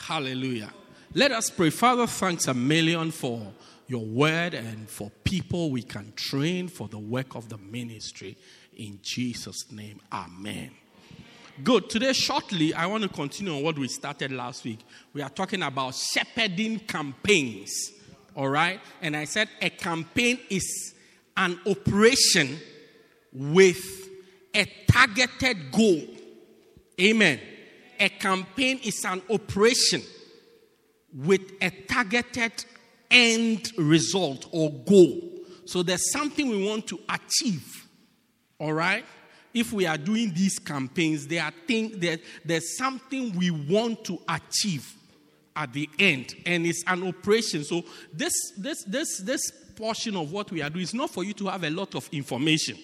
Hallelujah. Let us pray. Father, thanks a million for your word and for people we can train for the work of the ministry. In Jesus' name, amen. Good. Today, shortly, I want to continue on what we started last week. We are talking about shepherding campaigns. All right? And I said a campaign is an operation with a targeted goal. Amen. A campaign is an operation with a targeted end result or goal. So there's something we want to achieve. All right? If we are doing these campaigns, there's something we want to achieve at the end. And it's an operation. So this portion of what we are doing is not for you to have a lot of information.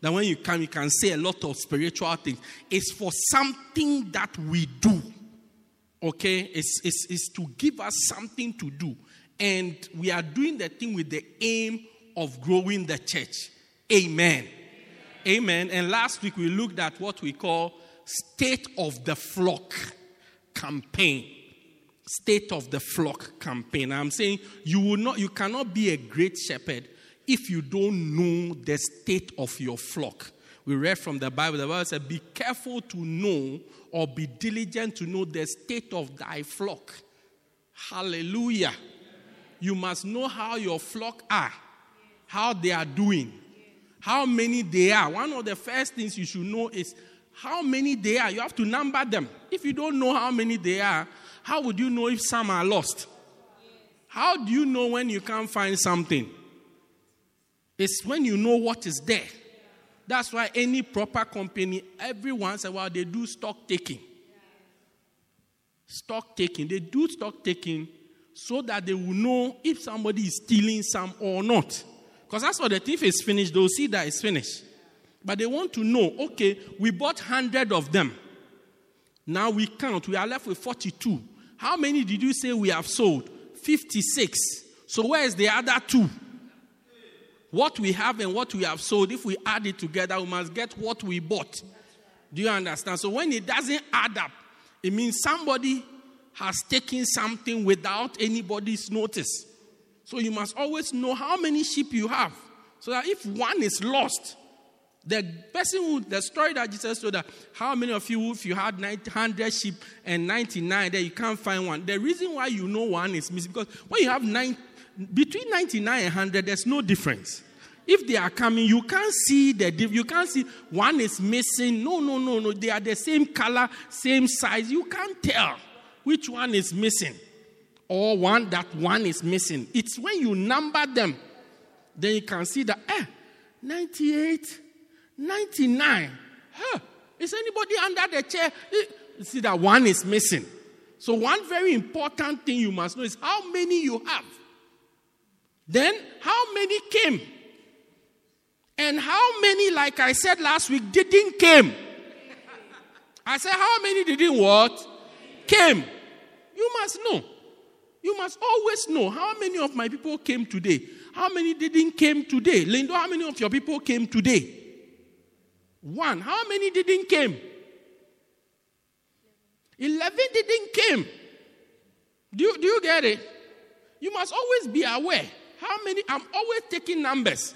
That when you come, you can say a lot of spiritual things. It's for something that we do. Okay? It's to give us something to do. And we are doing the thing with the aim of growing the church. Amen. Amen. Amen. And last week we looked at what we call State of the Flock campaign. State of the Flock campaign. I'm saying you cannot be a great shepherd if you don't know the state of your flock. We read from the Bible. The Bible said, be careful to know or be diligent to know the state of thy flock. Hallelujah. Amen. You must know how your flock are, how they are doing, how many they are. One of the first things you should know is how many they are. You have to number them. If you don't know how many they are, how would you know if some are lost? How do you know when you can't find something? It's when you know what is there. That's why any proper company, every once in a while, they do stock taking. Stock taking. They do stock taking so that they will know if somebody is stealing some or not. Because that's what the thief is finished. They'll see that it's finished. But they want to know, okay, we bought 100 of them. Now we count. We are left with 42. How many did you say we have sold? 56. So where is the other two? What we have and what we have sold, if we add it together, we must get what we bought. Do you understand? So when it doesn't add up, it means somebody has taken something without anybody's notice. So you must always know how many sheep you have. So that if one is lost, the story that Jesus told, that how many of you, if you had 100 sheep and 99 there, you can't find one. The reason why you know one is missing, because when you have 9, between 99 and 100, there's no difference. If they are coming, you can't see the difference. You can't see one is missing. No. They are the same color, same size. You can't tell which one is missing or that one is missing. It's when you number them, then you can see that, 98, 99. Is anybody under the chair? You see that one is missing. So one very important thing you must know is how many you have. Then, how many came? And how many, like I said last week, didn't came? I said, how many didn't what? Came. You must know. You must always know how many of my people came today. How many didn't came today? Lindo, how many of your people came today? One. How many didn't came? 11 didn't came. Do you get it? You must always be aware. How many? I'm always taking numbers.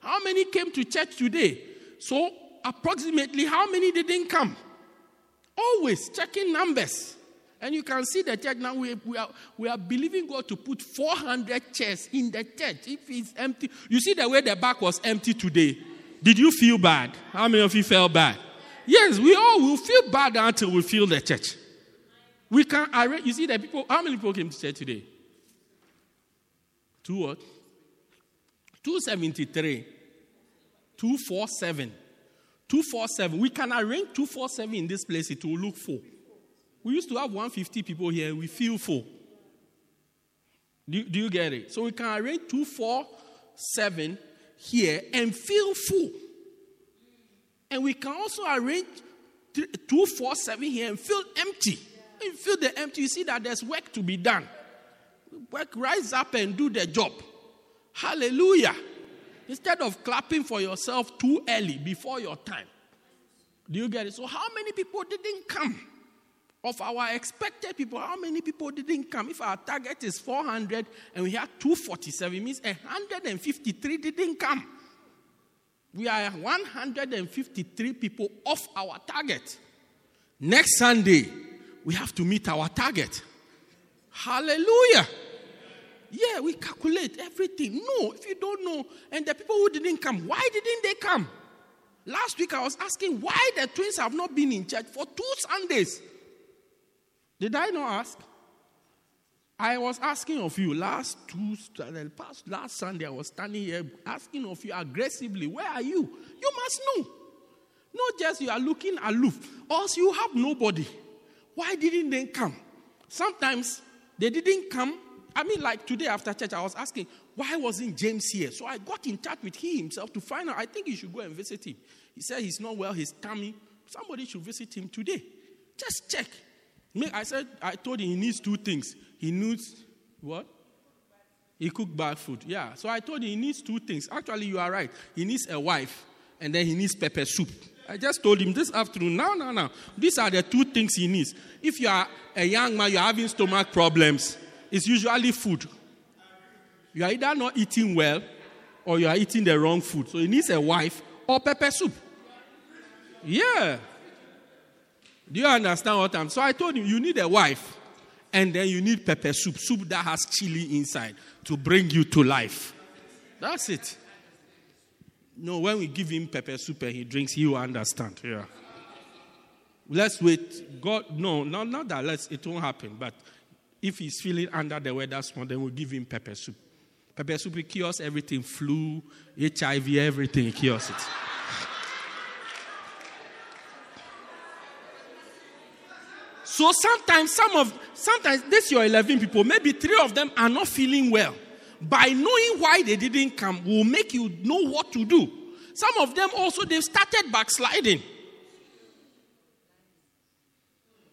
How many came to church today? So, approximately, how many didn't come? Always checking numbers. And you can see the church now, we are believing God to put 400 chairs in the church. If it's empty. You see the way the back was empty today. Did you feel bad? How many of you felt bad? Yes, we all will feel bad until we fill the church. We can arrange. You see the people, how many people came to church today? 273. 247. 247. We can arrange 247 in this place. It will look full. We used to have 150 people here. We feel full. Do you get it? So we can arrange 247 here and feel full. And we can also arrange 247 here and feel empty. If you feel the empty, you see that there's work to be done. Work, rise up and do the job. Hallelujah. Instead of clapping for yourself too early before your time. Do you get it? So how many people didn't come? Of our expected people, how many people didn't come? If our target is 400 and we had 247, it means 153 didn't come. We are 153 people off our target. Next Sunday, we have to meet our target. Hallelujah. Yeah, we calculate everything. No, if you don't know, and the people who didn't come, why didn't they come? Last week I was asking why the twins have not been in church for 2 Sundays. Did I not ask? I was asking of you last Sunday I was standing here asking of you aggressively, where are you? You must know. Not just you are looking aloof, or else you have nobody. Why didn't they come? Sometimes they didn't come. I mean, like today after church, I was asking, why wasn't James here? So I got in touch with him himself to find out. I think you should go and visit him. He said he's not well, his tummy. Somebody should visit him today. Just check. I told him he needs 2 things. He needs what? He cooked bad food. Yeah. So I told him he needs 2 things. Actually, you are right. He needs a wife and then he needs pepper soup. I just told him this afternoon, no. These are the 2 things he needs. If you are a young man, you are having stomach problems, it's usually food. You are either not eating well or you are eating the wrong food. So he needs a wife or pepper soup. Yeah. Do you understand what I'm saying? So I told him, you need a wife and then you need pepper soup, soup that has chili inside to bring you to life. That's it. No, when we give him pepper soup and he drinks, he will understand. Yeah. Let's wait. God, no, not that. It won't happen. But if he's feeling under the weather, then we'll give him pepper soup. Pepper soup, it cures everything. Flu, HIV, everything, it cures it. So sometimes this your 11 people, maybe 3 of them are not feeling well. By knowing why they didn't come will make you know what to do. Some of them also, they've started backsliding.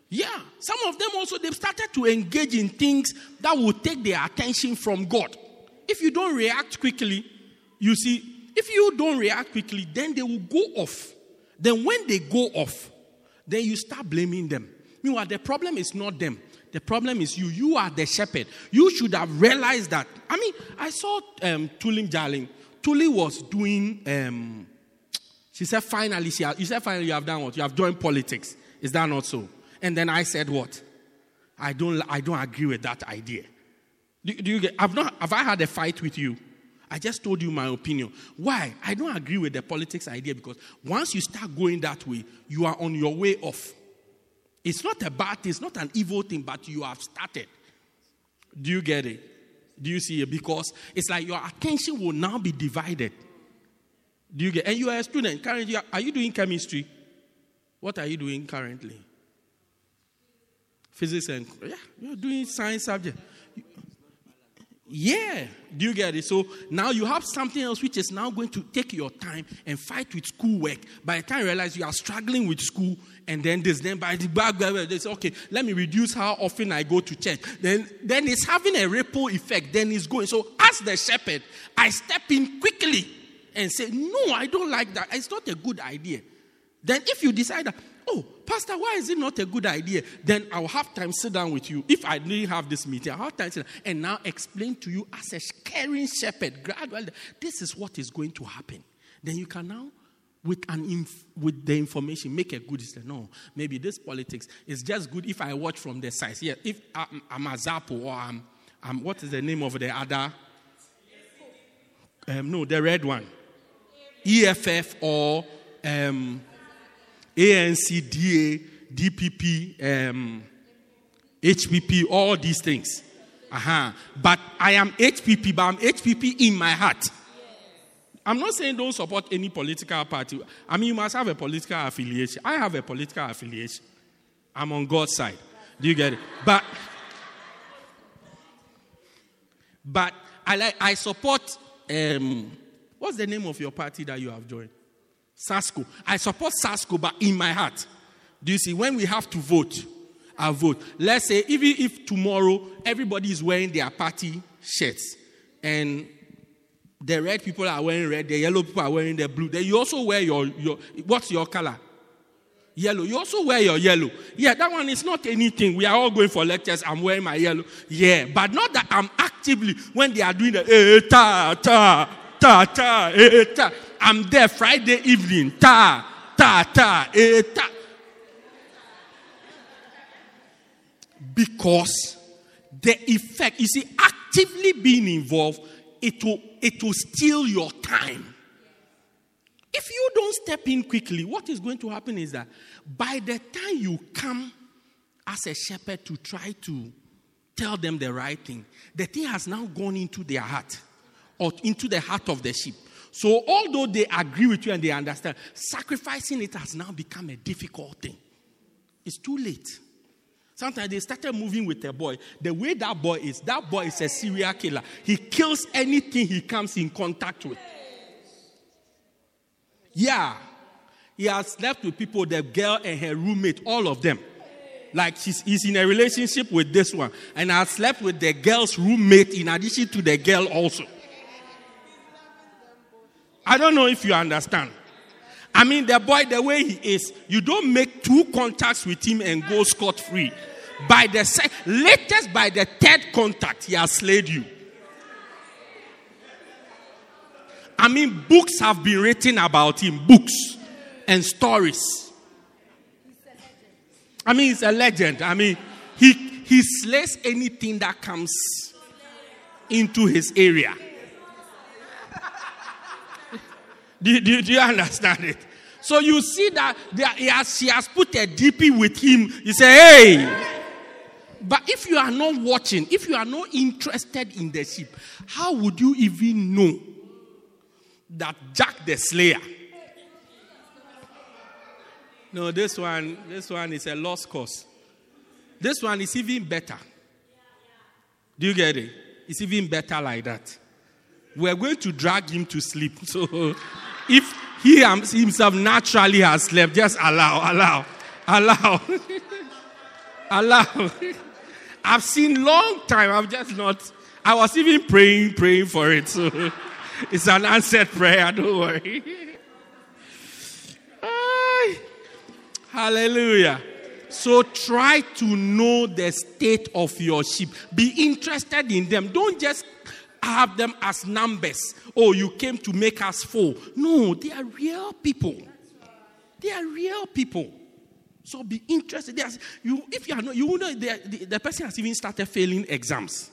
Yeah. Some of them also, they've started to engage in things that will take their attention from God. If you don't react quickly, you see, then they will go off. Then when they go off, then you start blaming them. Meanwhile, the problem is not them. The problem is you. You are the shepherd. You should have realized that. I mean, I saw Tuli Jarling. Tuli was doing, she said, finally, you have done what? You have joined politics. Is that not so? And then I said what? I don't agree with that idea. Do you get, have I had a fight with you? I just told you my opinion. Why? I don't agree with the politics idea because once you start going that way, you are on your way off. It's not a bad thing. It's not an evil thing, but you have started. Do you get it? Do you see it? Because it's like your attention will now be divided. Do you get it? And you are a student. Currently, are you doing chemistry? What are you doing currently? Physics and... Yeah, you're doing science subject. Yeah. Do you get it? So now you have something else which is now going to take your time and fight with schoolwork. By the time you realize you are struggling with school, and then this, then by the back, they say, okay, let me reduce how often I go to church. Then it's having a ripple effect. Then it's going. So as the shepherd, I step in quickly and say, no, I don't like that. It's not a good idea. Then if you decide that, oh, Pastor, why is it not a good idea? Then I'll have time to sit down with you. If I didn't have this meeting, I'll have time to sit down. And now explain to you as a caring shepherd, gradually, this is what is going to happen. Then you can now, with the information, make a good decision. No, maybe this politics is just good if I watch from the sides. Yeah, if I'm Azapo or I'm what is the name of the other? The red one. EFF or... ANC, DA, DPP, HPP, all these things. But I'm HPP in my heart. I'm not saying don't support any political party. I mean, you must have a political affiliation. I have a political affiliation. I'm on God's side. Do you get it? But I support, what's the name of your party that you have joined? Sasko. I support Sasko, but in my heart. Do you see? When we have to vote, I vote. Let's say, even if tomorrow everybody is wearing their party shirts and the red people are wearing red, the yellow people are wearing the blue, then you also wear your what's your color? Yellow. You also wear your yellow. Yeah, that one is not anything. We are all going for lectures. I'm wearing my yellow. Yeah, but not that I'm actively, when they are doing the ta, ta, ta, ta. I'm there Friday evening. Ta, ta, ta, ta. Because the effect, you see, actively being involved, it will steal your time. If you don't step in quickly, what is going to happen is that by the time you come as a shepherd to try to tell them the right thing, the thing has now gone into their heart or into the heart of the sheep. So although they agree with you and they understand, sacrificing it has now become a difficult thing. It's too late. Sometimes they started moving with a boy. The way that boy is a serial killer. He kills anything he comes in contact with. Yeah. He has slept with people, the girl and her roommate, all of them. Like he's in a relationship with this one. And has slept with the girl's roommate in addition to the girl also. I don't know if you understand. I mean, the boy, the way he is, you don't make two contacts with him and go scot-free. By the latest, by the third contact, he has slayed you. I mean, books have been written about him, books and stories. I mean, he's a legend. I mean, he slays anything that comes into his area. Do you understand it? So you see that she has put a DP with him. You say, hey. But if you are not watching, if you are not interested in the sheep, how would you even know that Jack the Slayer? No, this one is a lost cause. This one is even better. Do you get it? It's even better like that. We're going to drag him to sleep. So if he himself naturally has slept, just allow. Allow. I've seen long time. I was even praying for it. So it's an answered prayer. Don't worry. Hallelujah. So try to know the state of your sheep. Be interested in them. Don't just have them as numbers. Oh, you came to make us full. No, they are real people. They are real people. So be interested. If you are not, you will know the person has even started failing exams.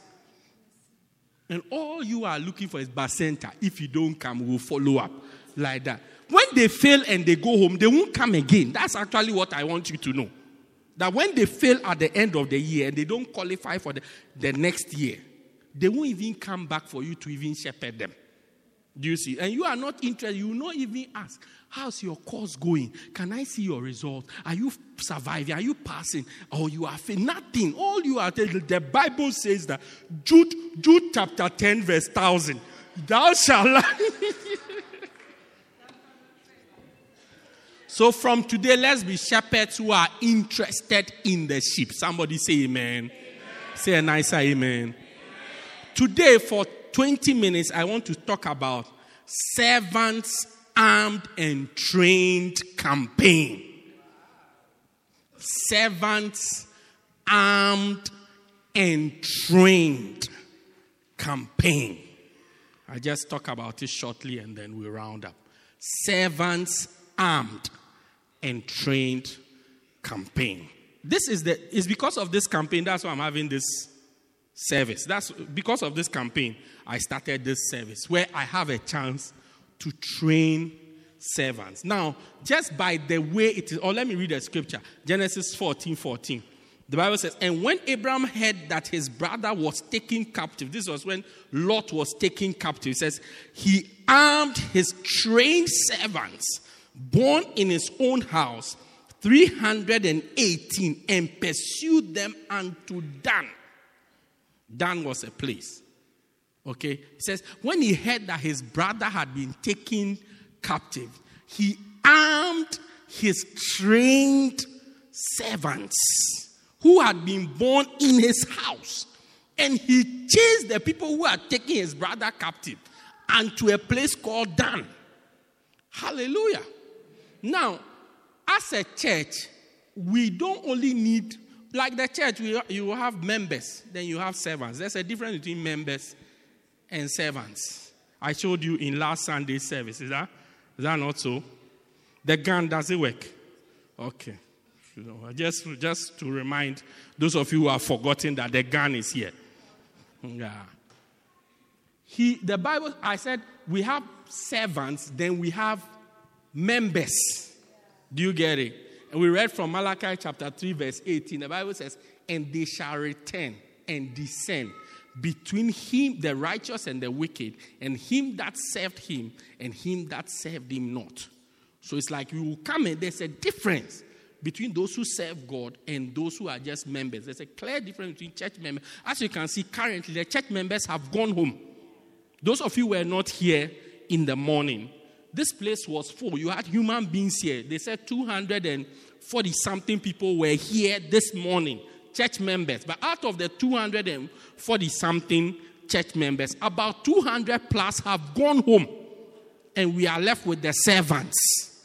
And all you are looking for is Basenta. If you don't come, we'll follow up like that. When they fail and they go home, they won't come again. That's actually what I want you to know. That when they fail at the end of the year and they don't qualify for the next year, they won't even come back for you to even shepherd them. Do you see? And you are not interested. You will not even ask, how's your course going? Can I see your result? Are you surviving? Are you passing? Or you are nothing. All you are telling, the Bible says that, Jude chapter 10 verse 1000, thou shalt learn. So from today, let's be shepherds who are interested in the sheep. Somebody say amen. Say a nicer amen. Today, for 20 minutes, I want to talk about servants armed and trained campaign. Servants armed and trained campaign. I'll just talk about it shortly and then we'll round up. Servants armed and trained campaign. It's because of this campaign, that's why I'm having this service. That's because of this campaign, I started this service where I have a chance to train servants. Now, just by the way it is, or let me read a scripture. Genesis 14:14. The Bible says, and when Abraham heard that his brother was taken captive, this was when Lot was taken captive, it says, he armed his trained servants born in his own house, 318 and pursued them unto Dan. Dan was a place. Okay? It says, when he heard that his brother had been taken captive, he armed his trained servants who had been born in his house. And he chased the people who had taken his brother captive unto a place called Dan. Hallelujah. Now, as a church, we don't only need, like the church, you have members, then you have servants. There's a difference between members and servants. I showed you in last Sunday's service. Is that not so? The gun, does it work? Okay. You know, just to remind those of you who have forgotten that the gun is here. Yeah. The Bible, I said, we have servants, then we have members. Do you get it? And we read from Malachi chapter 3, verse 18. The Bible says, and they shall return and descend between him, the righteous and the wicked, and him that served him, and him that served him not. So it's like you will come and there's a difference between those who serve God and those who are just members. There's a clear difference between church members. As you can see, currently, the church members have gone home. Those of you who were not here in the morning, this place was full. You had human beings here. They said 240-something people were here this morning, church members. But out of the 240-something church members, about 200-plus have gone home, and we are left with the servants.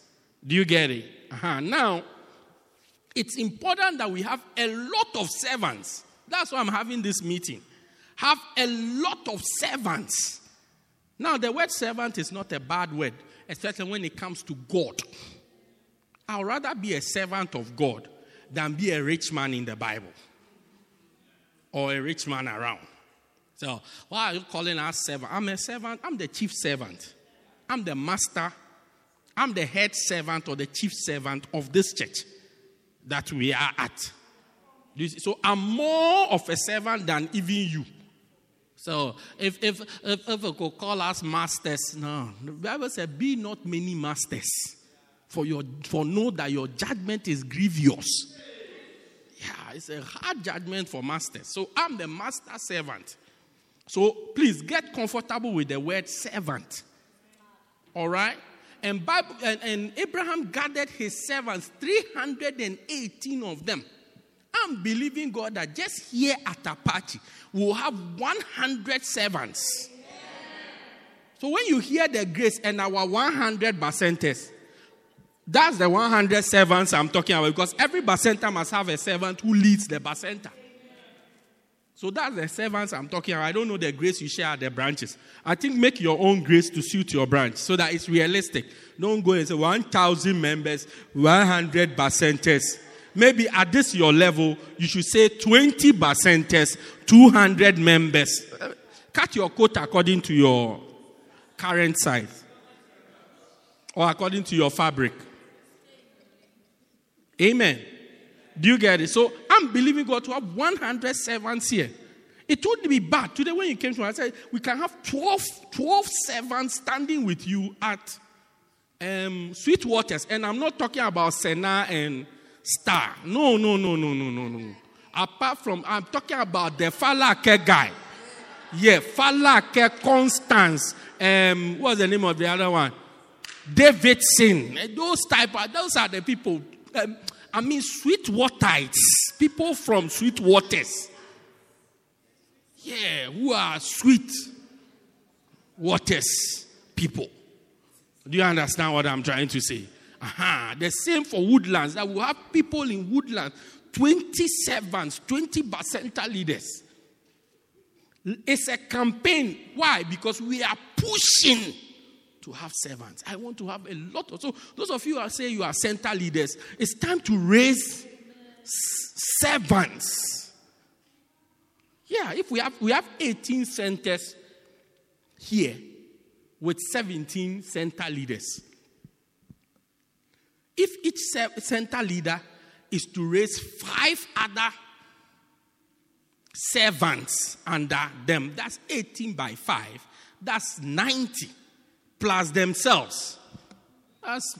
Do you get it? Now, it's important that we have a lot of servants. That's why I'm having this meeting. Have a lot of servants. Now, the word servant is not a bad word, especially when it comes to God. I'd rather be a servant of God than be a rich man in the Bible or a rich man around. So, why are you calling us servant? I'm a servant. I'm the chief servant. I'm the master. I'm the head servant or the chief servant of this church that we are at. So, I'm more of a servant than even you. So, if we could call us masters, no. The Bible says, be not many masters, for know that your judgment is grievous. Yeah, it's a hard judgment for masters. So, I'm the master servant. So, please get comfortable with the word servant. All right? And Abraham gathered his servants, 318 of them. I'm believing God that just here at Apache, we'll have 100 servants. Yeah. So when you hear the grace and our 100 percenters, that's the 100 servants I'm talking about, because every percenter must have a servant who leads the percenter. So that's the servants I'm talking about. I don't know the grace you share at the branches. I think make your own grace to suit your branch so that it's realistic. Don't go and say 1,000 members, 100 percenters. Maybe at this your level, you should say 20 percenters, 200 members. Cut your coat according to your current size or according to your fabric. Amen. Do you get it? So I'm believing God to have 100 servants here. It wouldn't be bad. Today when you came to me, I said we can have 12 servants standing with you at Sweet Waters. And I'm not talking about Senna and Star. No. Apart from, I'm talking about the Falaka guy. Yeah, Falaka Constance. What's the name of the other one? Davidson. Those are the people. Sweetwaterites. People from Sweet Waters. Yeah, who are Sweet Waters people. Do you understand what I'm trying to say? The same for Woodlands. That we have people in Woodlands, 20 servants, 20 percentile leaders. It's a campaign. Why? Because we are pushing to have servants. I want to have a lot of. So those of you who say you are center leaders, it's time to raise servants. Yeah, if we have 18 centers here with 17 center leaders. If each center leader is to raise 5 other servants under them, that's 18 by 5, that's 90 plus themselves.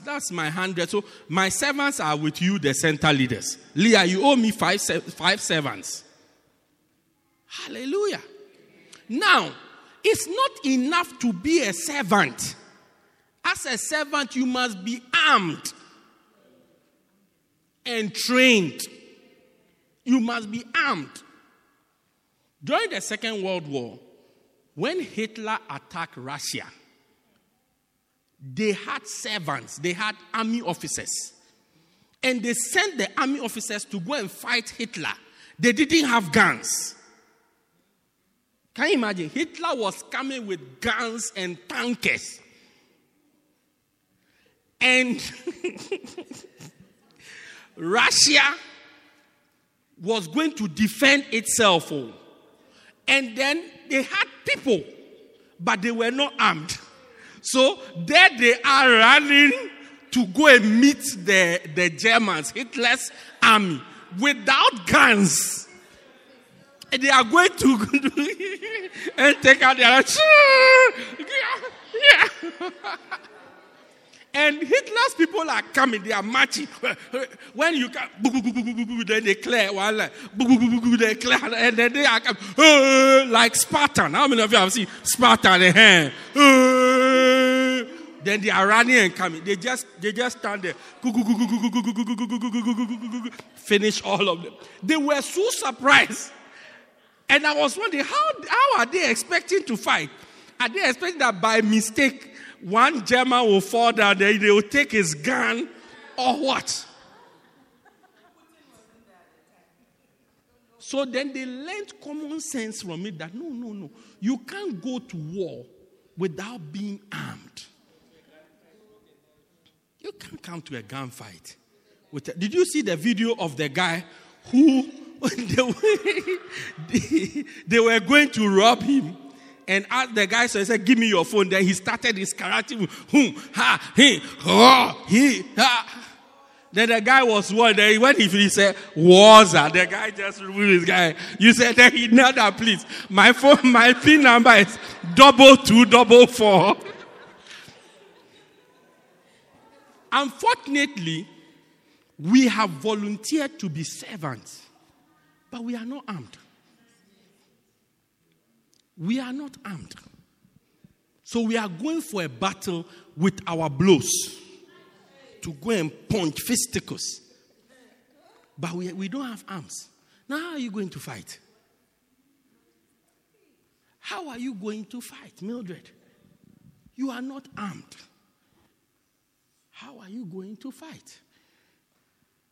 That's my 100. So my servants are with you, the center leaders. Leah, you owe me five servants. Hallelujah. Now, it's not enough to be a servant. As a servant, you must be armed and trained. You must be armed. During the Second World War, when Hitler attacked Russia, they had servants, they had army officers. And they sent the army officers to go and fight Hitler. They didn't have guns. Can you imagine? Hitler was coming with guns and tankers. And Russia was going to defend itself. And then they had people, but they were not armed. So there they are running to go and meet the Germans, Hitler's army, without guns. And they are going to and take out their... And Hitler's people are coming. They are marching. When you come, then they clear one line. They clear, and then they are coming. Like Spartan. How many of you have seen Spartan? Then they are running and coming. They just stand there. Finish all of them. They were so surprised. And I was wondering, how are they expecting to fight? Are they expecting that by mistake, one German will fall down, they will take his gun, or what? So then they learned common sense from it that no. You can't go to war without being armed. You can't come to a gunfight. Did you see the video of the guy who... they were going to rob him and asked the guy, so he said, give me your phone. Then he started his karate with whom, ha, he, oh, he, ha. Then the guy was warned. Then when he said, Waza, the guy just removed his guy. You said, then he knelt down, please. My phone, my PIN number is 2244. Unfortunately, we have volunteered to be servants. But we are not armed. We are not armed. So we are going for a battle with our blows to go and punch fisticuffs. But we don't have arms. Now how are you going to fight? How are you going to fight, Mildred? You are not armed. How are you going to fight?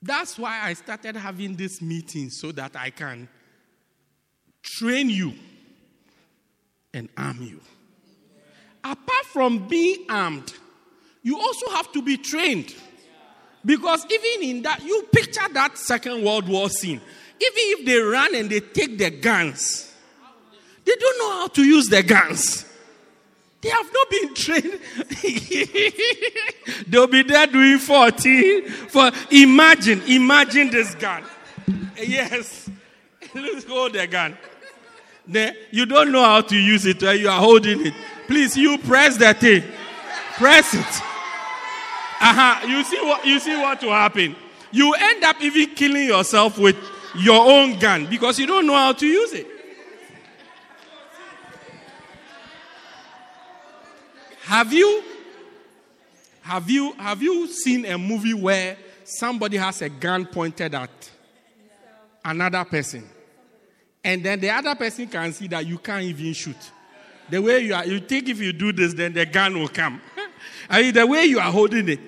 That's why I started having this meeting, so that I can train you and arm you. Apart from being armed, you also have to be trained. Because even in that, you picture that Second World War scene. Even if they run and they take their guns, they don't know how to use their guns. They have not been trained. They'll be there doing 14. Imagine this gun. Yes. Let's hold the gun. You don't know how to use it. You are holding it. Please, you press that thing. Press it. You see what will happen. You end up even killing yourself with your own gun because you don't know how to use it. Have you seen a movie where somebody has a gun pointed at another person? And then the other person can see that you can't even shoot. The way you are, you think if you do this, then the gun will come. I mean, the way you are holding it,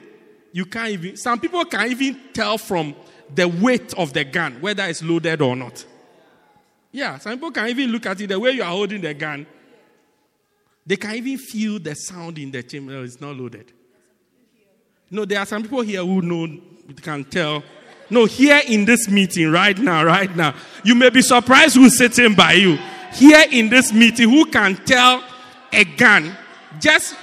you can't even, some people can't even tell from the weight of the gun, whether it's loaded or not. Yeah, some people can't even look at it, the way you are holding the gun. They can even feel the sound in the chamber. No, it's not loaded. No, there are some people here who know, can tell. No, here in this meeting, right now, you may be surprised who's sitting by you. Here in this meeting, who can tell a gun just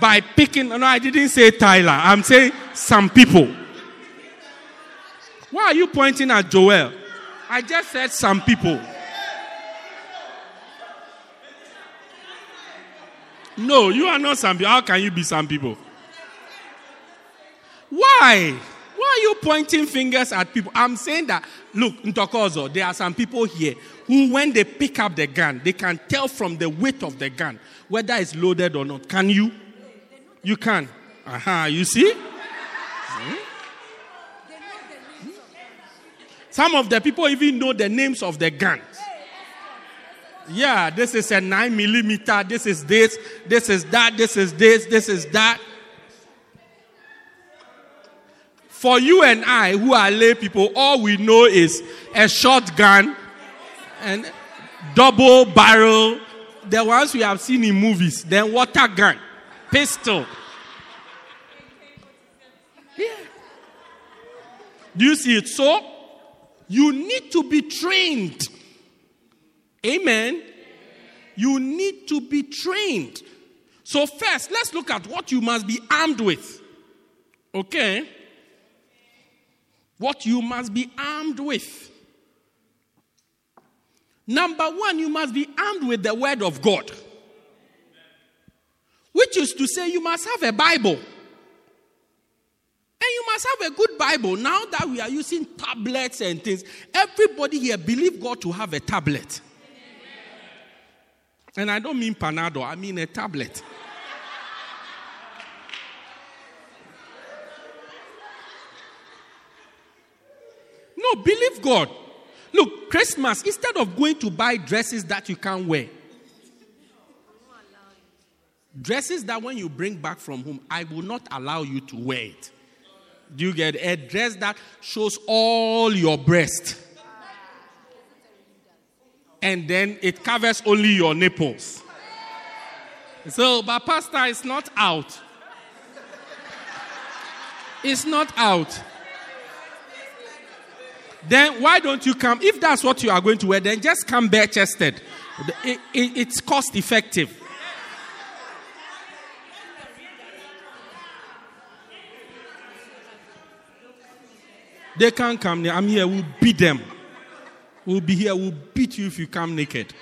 by picking? No, I didn't say Tyler. I'm saying some people. Why are you pointing at Joel? I just said some people. No, you are not some people. How can you be some people? Why? Why are you pointing fingers at people? I'm saying that, look, Ntokozo, there are some people here who, when they pick up the gun, they can tell from the weight of the gun whether it's loaded or not. Can you? You can. You see? Some of the people even know the names of the guns. Yeah, this is a 9mm, this is that, this is that. For you and I, who are lay people, all we know is a shotgun and double barrel, the ones we have seen in movies, then water gun, pistol. Yeah. Do you see it? So, you need to be trained. Amen. You need to be trained. So first, let's look at what you must be armed with. Okay? What you must be armed with. Number one, you must be armed with the Word of God. Which is to say, you must have a Bible. And you must have a good Bible. Now that we are using tablets and things, everybody here believe God to have a tablet. And I don't mean Panado, I mean a tablet. No, believe God. Look, Christmas, instead of going to buy dresses that you can't wear, dresses that when you bring back from home, I will not allow you to wear it. Do you get a dress that shows all your breast? And then it covers only your nipples. So, but pastor, it's not out. It's not out. Then why don't you come? If that's what you are going to wear, then just come bare-chested. It's cost-effective. They can't come. I'm here. We'll beat them. We'll be here. We'll beat you if you come naked.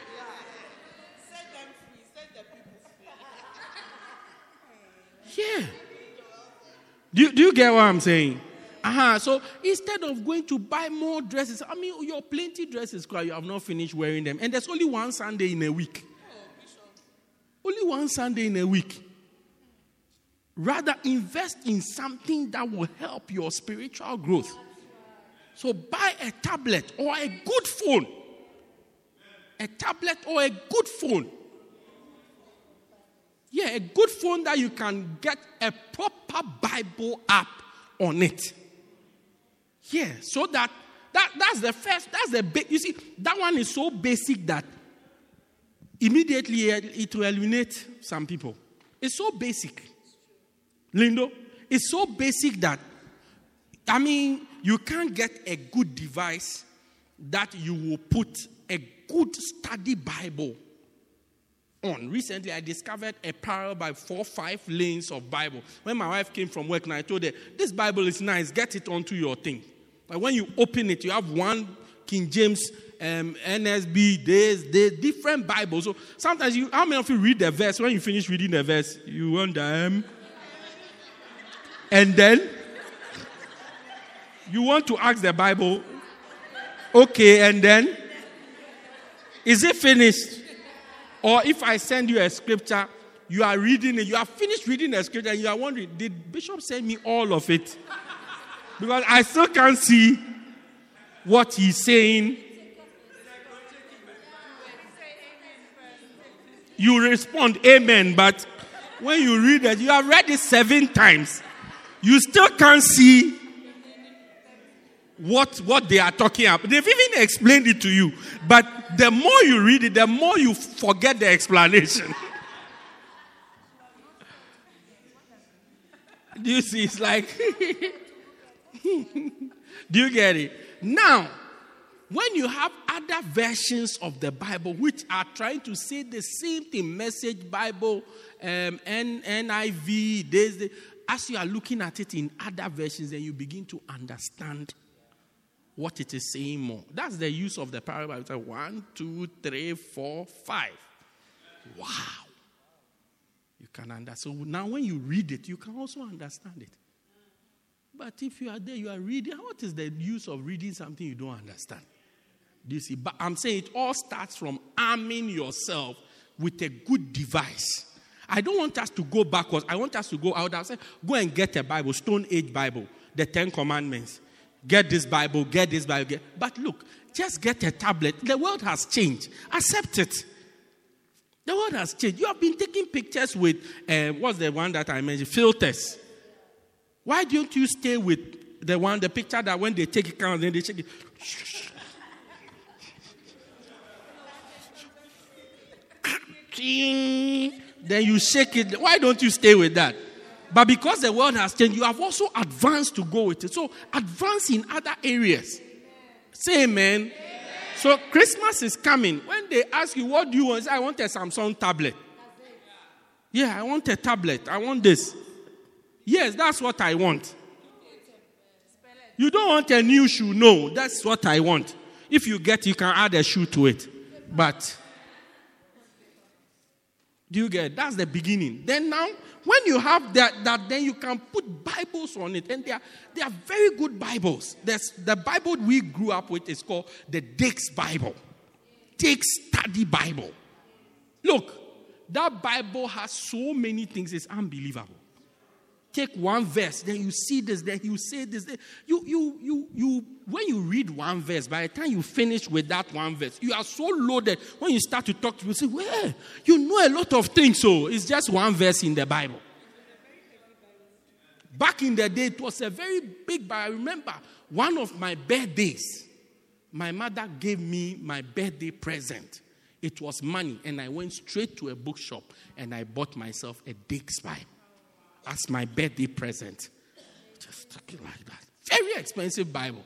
Yeah. Do you get what I'm saying? So instead of going to buy more dresses, I mean, your plenty dresses, you have not finished wearing them. And there's only one Sunday in a week. Only one Sunday in a week. Rather, invest in something that will help your spiritual growth. So buy a tablet or a good phone. A tablet or a good phone. Yeah, a good phone that you can get a proper Bible app on it. Yeah, so that's the first, that's the big, you see, that one is so basic that immediately it will eliminate some people. It's so basic. Lindo, it's so basic that, I mean, you can't get a good device that you will put a good study Bible on. Recently, I discovered a parallel by 4-5 lanes of Bible. When my wife came from work and I told her, this Bible is nice, get it onto your thing. But when you open it, you have one King James, NSB, there's different Bibles. So sometimes, how many of you read the verse? When you finish reading the verse, you wonder, and then you want to ask the Bible, okay, and then, is it finished? Or if I send you a scripture, you are reading it, you are finished reading the scripture, and you are wondering, did Bishop send me all of it? Because I still can't see what he's saying. You respond, amen, but when you read it, you have read it 7 times. You still can't see what they are talking about. They've even explained it to you. But the more you read it, the more you forget the explanation. Do you see? It's like... Do you get it? Now, when you have other versions of the Bible which are trying to say the same thing, Message Bible, NIV, this, as you are looking at it in other versions, then you begin to understand what it is saying more. That's the use of the parable. 1, 2, 3, 4, 5. Wow. You can understand. So now when you read it, you can also understand it. But if you are there, you are reading. What is the use of reading something you don't understand? Do you see? But I'm saying it all starts from arming yourself with a good device. I don't want us to go backwards. I want us to go out. I say, go and get a Bible, Stone Age Bible, the Ten Commandments. Get this Bible, get this Bible. But look, just get a tablet. The world has changed. Accept it. The world has changed. You have been taking pictures with, what's the one that I mentioned? Filters. Why don't you stay with the one, the picture that when they take it out, then they check it. Then you shake it. Why don't you stay with that? But because the world has changed, you have also advanced to go with it. So advance in other areas. Say amen. So Christmas is coming. When they ask you, what do you want? Say, I want a Samsung tablet. Yeah, I want a tablet. I want this. Yes, that's what I want. You don't want a new shoe. No, that's what I want. If you get, you can add a shoe to it. But do you get? That's the beginning. Then now, when you have that then you can put Bibles on it. And they are very good Bibles. There's the Bible we grew up with is called the Dick's Bible. Dick's Study Bible. Look, that Bible has so many things. It's unbelievable. Take one verse, then you see this, then you say this. Then you when you read one verse, by the time you finish with that one verse, you are so loaded. When you start to talk to people, say, well, you know a lot of things, so it's just one verse in the Bible. Back in the day, it was a very big Bible. I remember one of my birthdays, my mother gave me my birthday present. It was money, and I went straight to a bookshop, and I bought myself a Dick's Bible as my birthday present. Just took it like that. Very expensive Bible.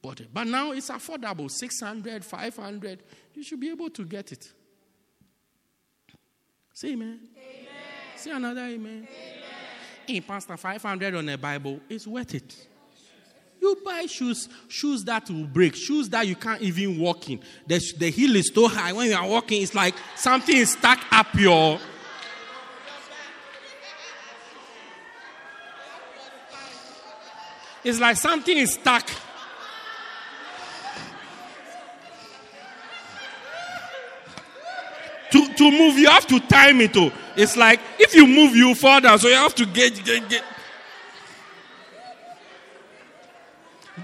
Bought it. But now it's affordable. 600, 500. You should be able to get it. Say amen. Amen. Say another amen. Amen. Hey, Pastor, 500 on a Bible. It's worth it. You buy shoes that will break. Shoes that you can't even walk in. The heel is so high. When you are walking, it's like something is stuck up your... It's like something is stuck. To move, you have to time it. Oh. It's like if you move, you fall down. So you have to gauge.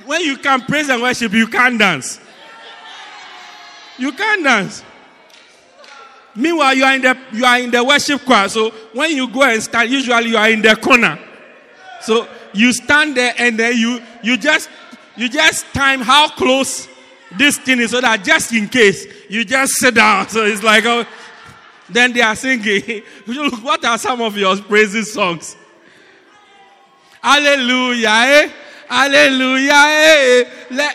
When you can praise and worship, you can't dance. You can't dance. Meanwhile, you are in the worship choir. So when you go and stand, usually you are in the corner. So you stand there and then you just time how close this thing is so that just in case you just sit down. So it's like, oh, then they are singing. What are some of your praises songs? Hallelujah, eh? Hallelujah, eh?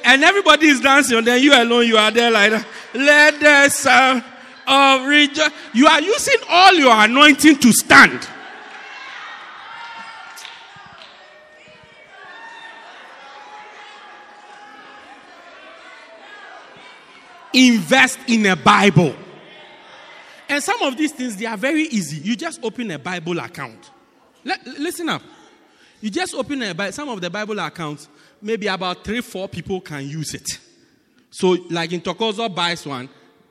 And everybody is dancing. Then you alone, you are there like that. Let the sound of rejoice. You are using all your anointing to stand. Invest in a Bible. And some of these things, they are very easy. You just open a Bible account. Listen up. You just open some of the Bible accounts, maybe about 3-4 people can use it. So like Ntokozo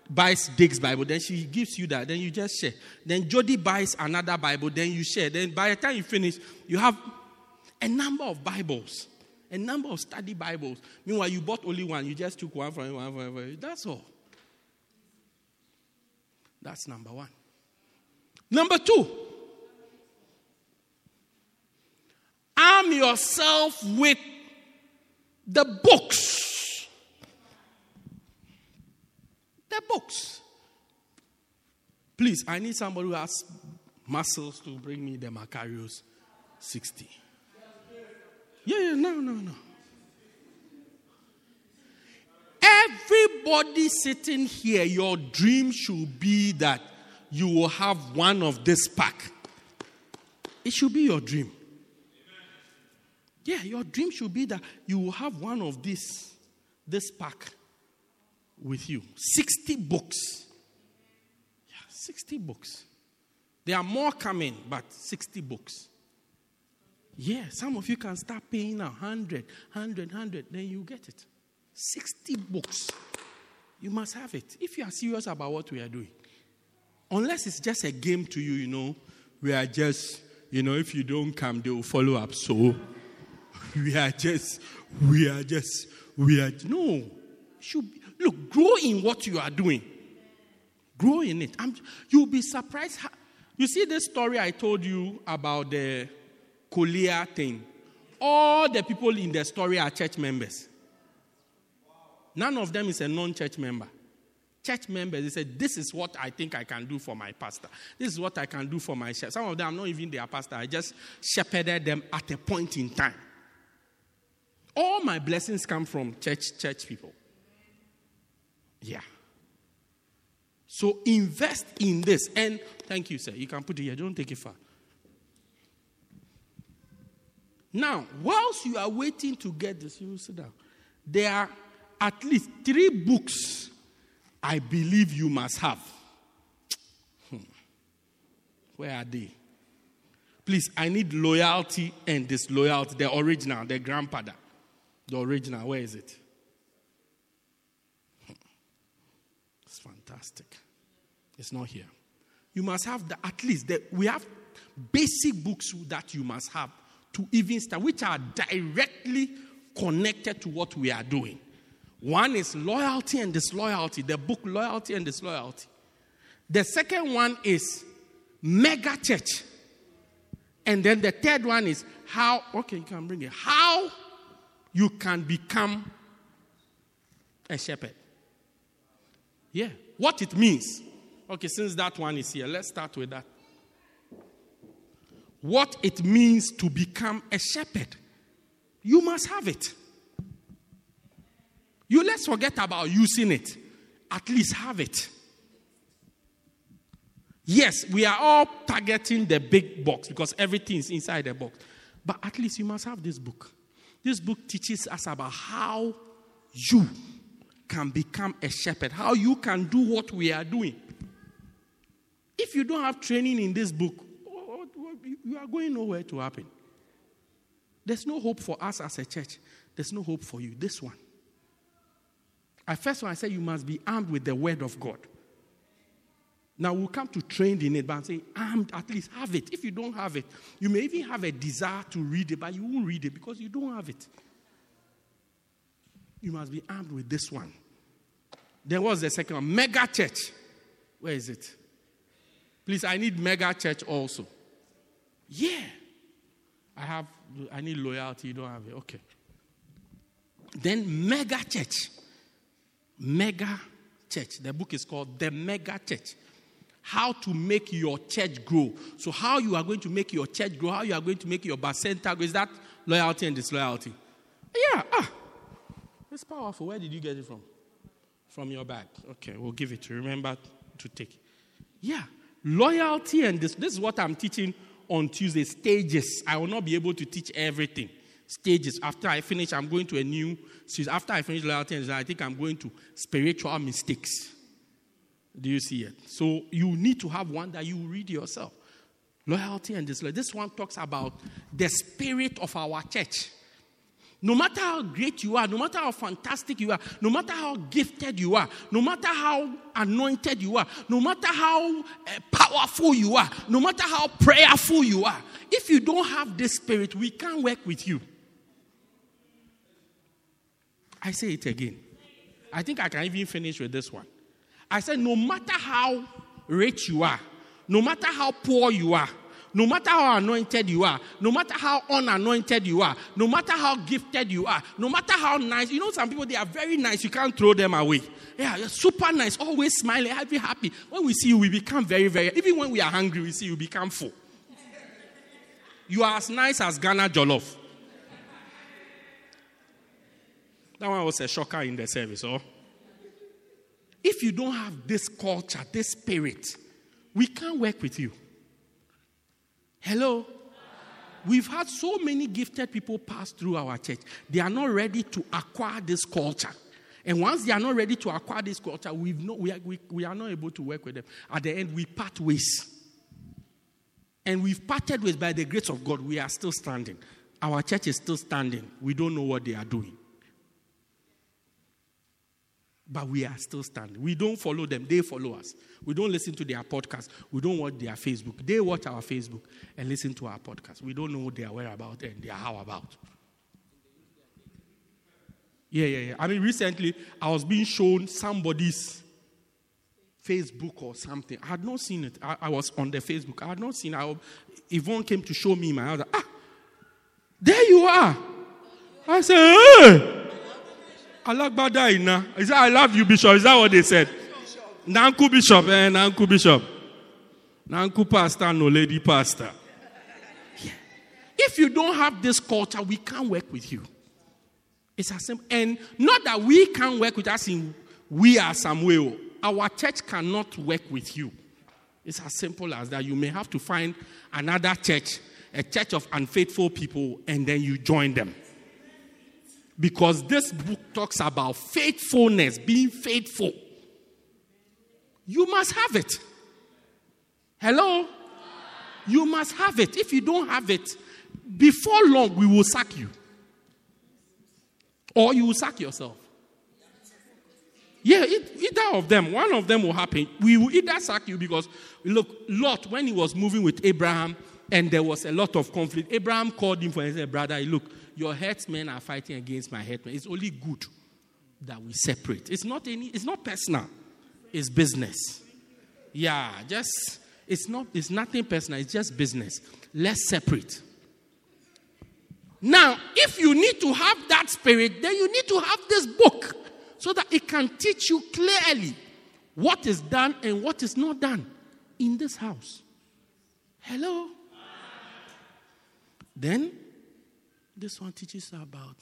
buys Dick's Bible, then she gives you that, then you just share. Then Jody buys another Bible, then you share. Then by the time you finish, you have a number of Bibles. A number of study Bibles. Meanwhile, you bought only one. You just took one from one. That's all. That's number one. Number two. Arm yourself with the books. The books. Please, I need somebody who has muscles to bring me the Macarios 60. Yeah, no. Everybody sitting here, your dream should be that you will have one of this pack. It should be your dream. Yeah, your dream should be that you will have one of this pack with you. 60 books. Yeah, 60 books. There are more coming, but 60 books. Yeah, some of you can start paying now, 100, then you get it. 60 books. You must have it. If you are serious about what we are doing. Unless it's just a game to you, you know, we are just, you know, if you don't come, they will follow up. So, no. Look, grow in what you are doing. Grow in it. You'll be surprised. You see this story I told you about the Kolia thing. All the people in the story are church members. None of them is a non-church member. Church members, they said, this is what I think I can do for my pastor. This is what I can do for my church. Some of them, I'm not even their pastor. I just shepherded them at a point in time. All my blessings come from church people. Yeah. So invest in this. And thank you, sir. You can put it here. Don't take it far. Now, whilst you are waiting to get this, you sit down. There are at least 3 books I believe you must have. Where are they? Please, I need loyalty and disloyalty. The original, the grandfather. The original, where is it? It's fantastic. It's not here. You must have we have basic books that you must have to even start, which are directly connected to what we are doing. One is loyalty and disloyalty, the book Loyalty and Disloyalty. The second one is mega church. And then the third one is how you can become a shepherd. Yeah, what it means. Okay, since that one is here, let's start with that. What it means to become a shepherd. You must have it. Let's forget about using it. At least have it. Yes, we are all targeting the big box because everything is inside the box. But at least you must have this book. This book teaches us about how you can become a shepherd, how you can do what we are doing. If you don't have training in this book, you are going nowhere to happen. There's no hope for us as a church. There's no hope for you. This one. At first when I said you must be armed with the word of God. Now we'll come to trained in it, but I'm saying armed, at least have it. If you don't have it, you may even have a desire to read it, but you won't read it because you don't have it. You must be armed with this one. There was the second one, mega church. Where is it? Please, I need mega church also. Yeah. I need loyalty, you don't have it. Okay. Then mega church. Mega church. The book is called The Mega Church. How to make your church grow. So how you are going to make your church grow, how you are going to make your center grow. Is that loyalty and disloyalty? Yeah. It's powerful. Where did you get it from? From your bag. Okay, we'll give it to you. Remember to take. Yeah. Loyalty and this is what I'm teaching on Tuesday. Stages. I will not be able to teach everything. Stages. After I finish, I'm going to a new series. After I finish loyalty, I think I'm going to spiritual mistakes. Do you see it? So you need to have one that you read yourself. Loyalty and disloyalty. This one talks about the spirit of our church. No matter how great you are, no matter how fantastic you are, no matter how gifted you are, no matter how anointed you are, no matter how powerful you are, no matter how prayerful you are, if you don't have this spirit, we can't work with you. I say it again. I think I can even finish with this one. I said, no matter how rich you are, no matter how poor you are, no matter how anointed you are, no matter how unanointed you are, no matter how gifted you are, no matter how nice, you know some people, they are very nice, you can't throw them away. Yeah, you're super nice, always smiling, happy. When we see you, we become very, very, even when we are hungry, we see you become full. You are as nice as Ghana Jollof. That one was a shocker in the service, oh? If you don't have this culture, this spirit, we can't work with you. Hello? We've had so many gifted people pass through our church. They are not ready to acquire this culture. And once they are not ready to acquire this culture, we are not able to work with them. At the end, we part ways. and we've parted ways by the grace of God. We are still standing. Our church is still standing. We don't know what they are doing. But we are still standing. We don't follow them. They follow us. We don't listen to their podcast. We don't watch their Facebook. They watch our Facebook and listen to our podcast. We don't know their whereabouts and their how about. Yeah. I mean, recently, I was being shown somebody's Facebook or something. I had not seen it. I was on the Facebook. I had not seen it. Yvonne came to show me. I was like, there you are. I said, hey. I said, I love you, Bishop. Is that what they said? Nanku Bishop. Nanku Bishop. Nanku Pastor, no lady pastor. Yeah. If you don't have this culture, we can't work with you. It's as simple. And not that we can't work with us in we are some way. Our church cannot work with you. It's as simple as that. You may have to find another church, a church of unfaithful people, and then you join them. Because this book talks about faithfulness, being faithful. You must have it. Hello? You must have it. If you don't have it, before long we will sack you. Or you will sack yourself. Yeah, either of them. One of them will happen. We will either sack you because, look, Lot, when he was moving with Abraham and there was a lot of conflict, Abraham called him and said, brother, look, your headsmen are fighting against my headsmen. It's only good that we separate. It's not personal. It's business. Yeah, it's nothing personal. It's just business. Let's separate. Now, if you need to have that spirit, then you need to have this book so that it can teach you clearly what is done and what is not done in this house. Hello? Then, this one teaches about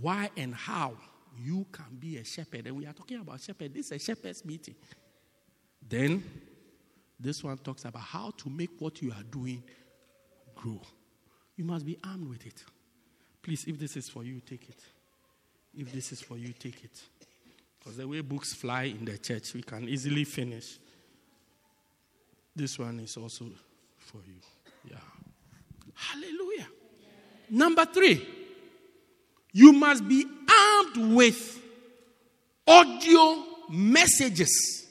why and how you can be a shepherd. And we are talking about shepherd. This is a shepherd's meeting. Then, this one talks about how to make what you are doing grow. You must be armed with it. Please, if this is for you, take it. If this is for you, take it. Because the way books fly in the church, we can easily finish. This one is also for you. Yeah. Hallelujah. Yeah. Number 3, you must be armed with audio messages.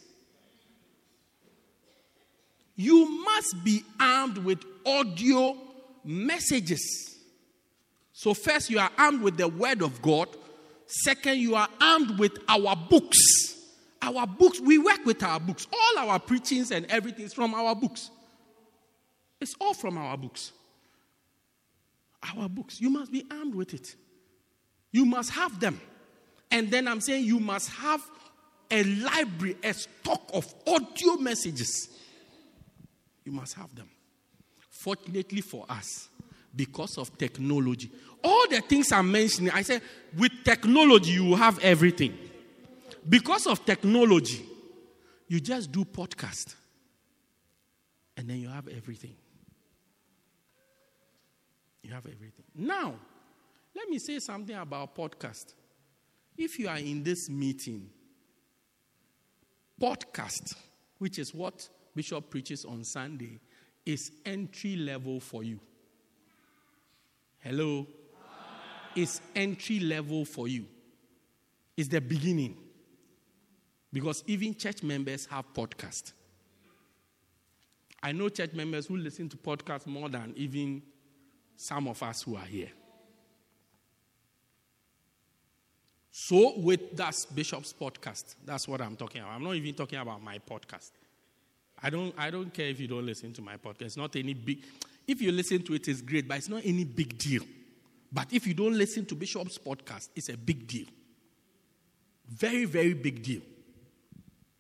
You must be armed with audio messages. So first, you are armed with the word of God. Second, you are armed with our books. Our books, we work with our books. All our preachings and everything is from our books. It's all from our books. Our books. You must be armed with it. You must have them. And then I'm saying you must have a library, a stock of audio messages. You must have them. Fortunately for us, because of technology, all the things I'm mentioning, I said, with technology, you will have everything. Because of technology, you just do podcast, and then you have everything. You have everything. Now, let me say something about podcast. If you are in this meeting, podcast, which is what Bishop preaches on Sunday, is entry level for you. Hello? It's entry level for you. It's the beginning. Because even church members have podcasts. I know church members who listen to podcasts more than even some of us who are here. So that's Bishop's podcast. That's what I'm talking about. I'm not even talking about my podcast. I don't care if you don't listen to my podcast. It's not any big... If you listen to it, it's great, but it's not any big deal. But if you don't listen to Bishop's podcast, it's a big deal. Very, very big deal.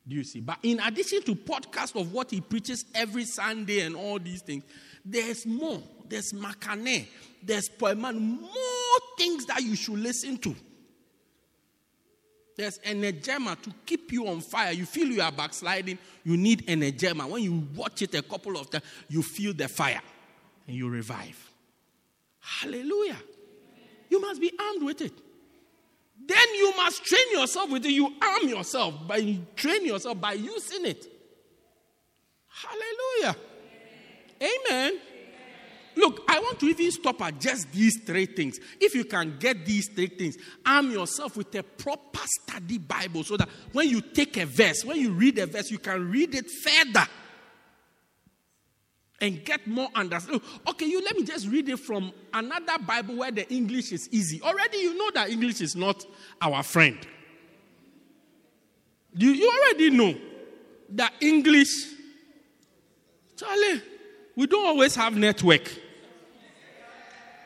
Do you see? But in addition to podcast of what he preaches every Sunday and all these things, there's more. There's Makane. There's Poeman. More things that you should listen to. There's energema to keep you on fire. You feel you are backsliding, you need energema. When you watch it a couple of times, you feel the fire and you revive. Hallelujah. Amen. You must be armed with it. Then you must train yourself with it. You arm yourself by train yourself by using it. Hallelujah. Amen. Amen. Look, I want to even stop at just these three things. If you can get these three things, arm yourself with a proper study Bible so that when you take a verse, when you read a verse, you can read it further and get more understanding. Okay, you let me just read it from another Bible where the English is easy. Already you know that English is not our friend. You already know that English, Charlie, we don't always have network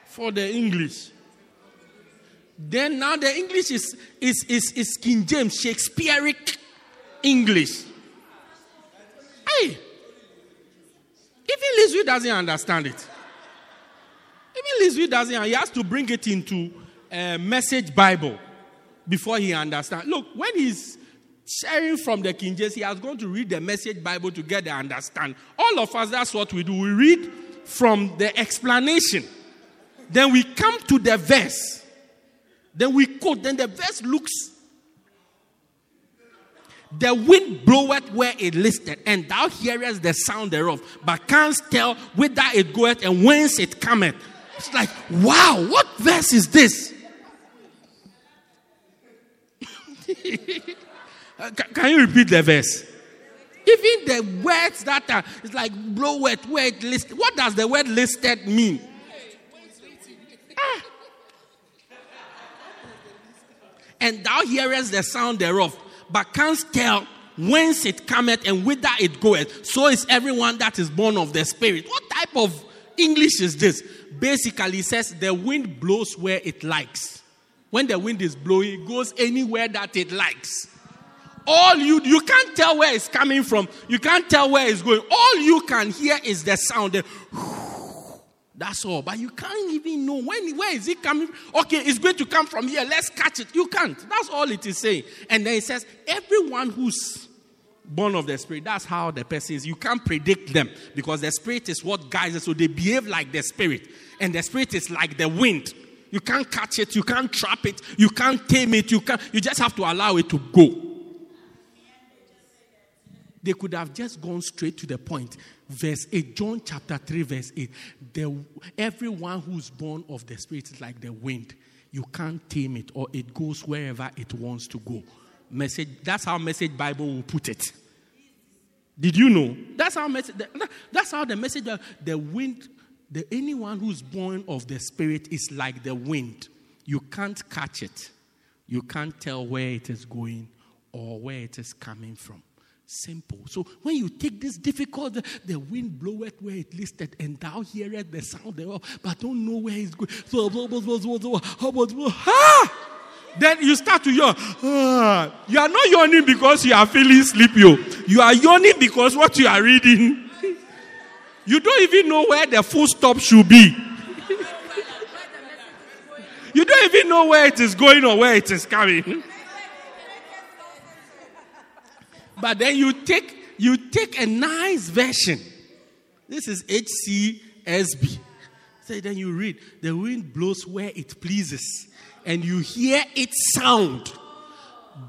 for the English. Then now the English is King James, Shakespearean English. Hey, even Lizzie doesn't understand it. Even Lizzie doesn't. He has to bring it into a Message Bible before he understands. Look, when he's sharing from the King James, he has gone to read the Message Bible to get the understand. All of us, that's what we do. We read from the explanation. Then we come to the verse. Then we quote. Then the verse looks. The wind bloweth where it listeth, and thou hearest the sound thereof, but canst tell whither it goeth and whence it cometh. It's like, wow, what verse is this? Can you repeat the verse? Even the words that are, it's like bloweth where it listeth. What does the word listed mean? Ah. And thou hearest the sound thereof, but canst tell whence it cometh and whither it goeth. So is everyone that is born of the Spirit. What type of English is this? Basically, it says the wind blows where it likes. When the wind is blowing, it goes anywhere that it likes. All you can't tell where it's coming from. You can't tell where it's going. All you can hear is the sound. That's all. But you can't even know where is it coming from. Okay, it's going to come from here. Let's catch it. You can't. That's all it is saying. And then it says, everyone who's born of the Spirit, that's how the person is. You can't predict them because the Spirit is what guides us. So they behave like the Spirit. And the Spirit is like the wind. You can't catch it. You can't trap it. You can't tame it. You just have to allow it to go. They could have just gone straight to the point. Verse 8, John chapter 3, verse 8. Everyone who's born of the Spirit is like the wind. You can't tame it, or it goes wherever it wants to go. Message. That's how Message Bible will put it. Did you know? That's how the Message, the wind, anyone who's born of the Spirit is like the wind. You can't catch it. You can't tell where it is going or where it is coming from. Simple. So when you take this difficult, the wind bloweth where it listeth, and thou hearest the sound thereof, but don't know where it's going. Then you start to yawn. You are not yawning because you are feeling sleepy. You are yawning because what you are reading, you don't even know where the full stop should be. You don't even know where it is going or where it is coming. But then you take a nice version. This is HCSB. So then you read, the wind blows where it pleases, and you hear its sound,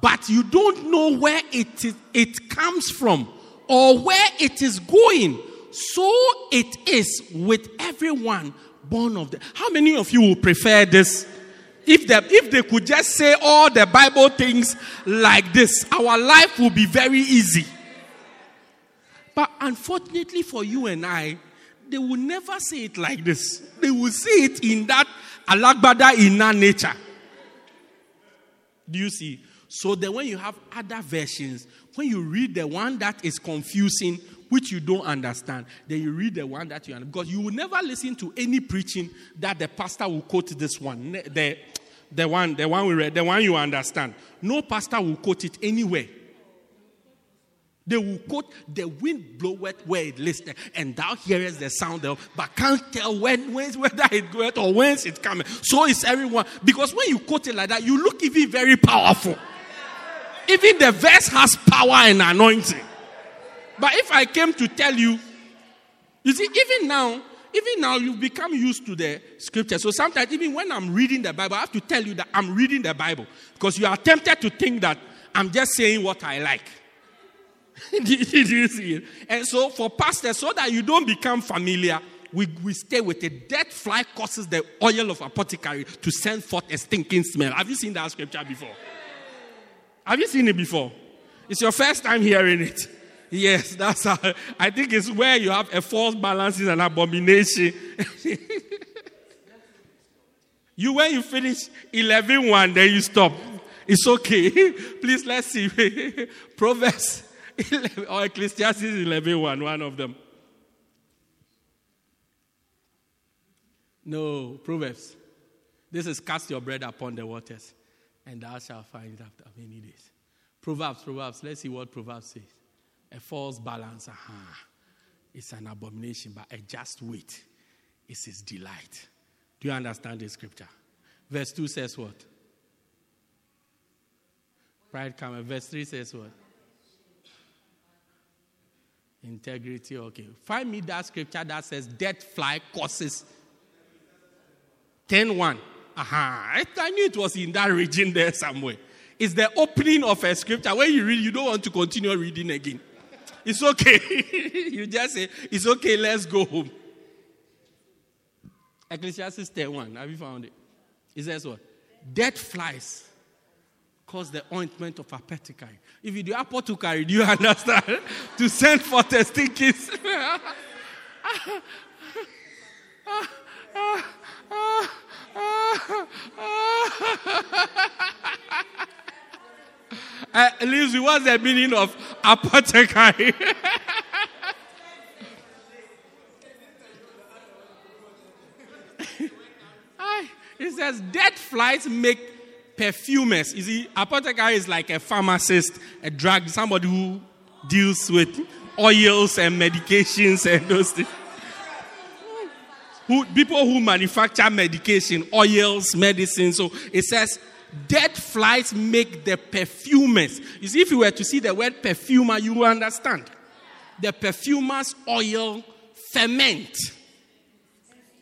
but you don't know where it comes from or where it is going. So it is with everyone born of the. How many of you would prefer this? If they could just say all the Bible things like this, our life would be very easy. But unfortunately for you and I, they will never say it like this. They will say it in that alagbada inna nature. Do you see? So then when you have other versions, when you read the one that is confusing, which you don't understand, then you read the one that you understand. Because you will never listen to any preaching that the pastor will quote this one. The one we read, the one you understand. No pastor will quote it anywhere. They will quote, the wind bloweth where it listeth, and thou hearest the sound thereof, but can't tell whether it goeth or whence it cometh. So is everyone. Because when you quote it like that, you look even very powerful. Even the verse has power and anointing. But if I came to tell you, you see, even now you become used to the scripture. So sometimes even when I'm reading the Bible, I have to tell you that I'm reading the Bible. Because you are tempted to think that I'm just saying what I like. Did you see it? And so for pastors, so that you don't become familiar, we stay with it. Death fly causes the oil of apothecary to send forth a stinking smell. Have you seen that scripture before? Have you seen it before? It's your first time hearing it. Yes, that's how. I think it's where you have a false balance is an abomination. You, when you finish 11:1, then you stop. It's okay. Please, let's see. Proverbs 11, or Ecclesiastes 11:1, one of them. No, Proverbs. This is cast your bread upon the waters, and thou shalt find it after many days. Proverbs. Let's see what Proverbs says. A false balance, it's an abomination, but a just weight is his delight. Do you understand the scripture? Verse 2 says what? Pride comes. Verse 3 says what? Integrity, okay. Find me that scripture that says death fly causes. 10:1. I knew it was in that region there somewhere. It's the opening of a scripture. When you read, you don't want to continue reading again. It's okay. You just say, it's okay, let's go home. Ecclesiastes 10:1. Have you found it? It says what? Dead flies cause the ointment of apothecary. If you do apothecary, do you understand? To send for the stinking. Lizzie, what's the meaning of apothecary? It says, dead flies make perfumers. You see, apothecary is like a pharmacist, a drug, somebody who deals with oils and medications and those things. People who manufacture medication, oils, medicine. So it says, dead flies make the perfumers. You see, if you were to see the word perfumer, you will understand. The perfumer's oil ferment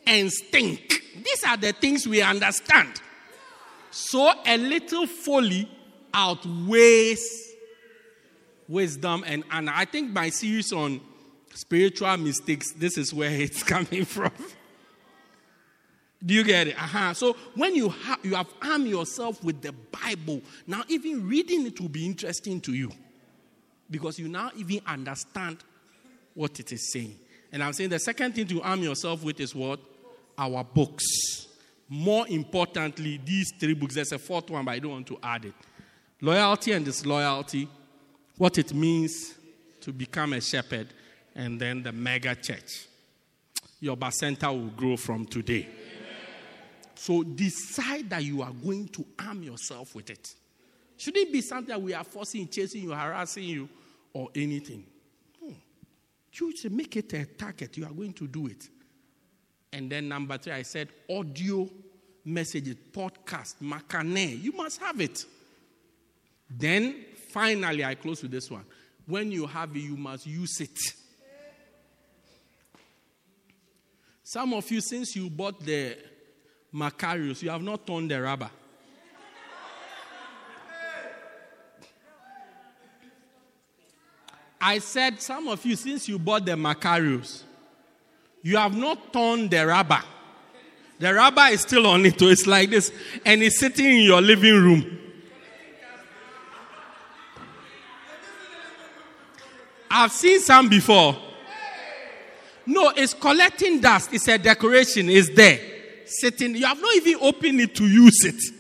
and stink. These are the things we understand. So a little folly outweighs wisdom and honor. I think my series on spiritual mistakes, this is where it's coming from. Do you get it? So when you have armed yourself with the Bible, now even reading it will be interesting to you. Because you now even understand what it is saying. And I'm saying the second thing to arm yourself with is what? Our books. More importantly, these three books. There's a fourth one, but I don't want to add it. Loyalty and disloyalty. What it means to become a shepherd. And then the mega church. Your bar center will grow from today. So decide that you are going to arm yourself with it. Shouldn't it be something that we are forcing, chasing you, harassing you, or anything? You should make it a target. You are going to do it. And then 3, I said audio messages, podcast, makane. You must have it. Then finally, I close with this one. When you have it, you must use it. Some of you, since you bought the Macarios, you have not torn the rubber. I said, some of you, since you bought the Macarios, you have not torn the rubber. The rubber is still on it, so it's like this, and it's sitting in your living room. I've seen some before. No, it's collecting dust. It's a decoration. It's there. Sitting. You have not even opened it to use it.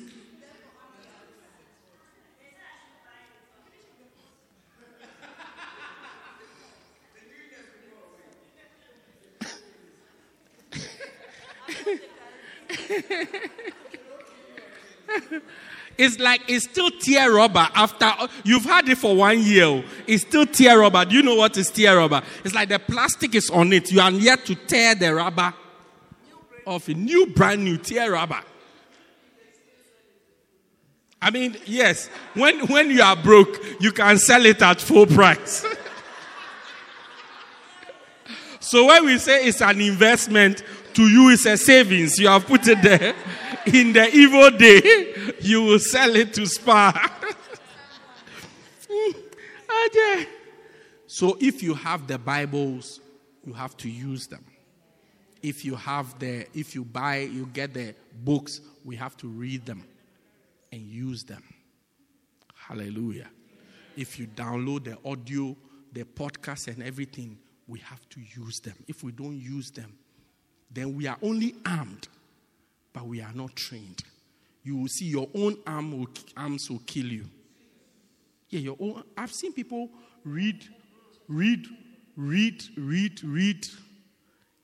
It's like it's still tear rubber after you've had it for 1 year. It's still tear rubber. Do you know what is tear rubber? It's like the plastic is on it. You are yet to tear the rubber off. A new brand new tear rubber. I mean, yes. When you are broke, you can sell it at full price. So when we say it's an investment, to you it's a savings. You have put it there. In the evil day, you will sell it to Spa. So if you have the Bibles, you have to use them. You get the books, we have to read them and use them. Hallelujah. If you download the audio, the podcast and everything, we have to use them. If we don't use them, then we are only armed, but we are not trained. You will see your own arms will kill you. Yeah, your own. I've seen people read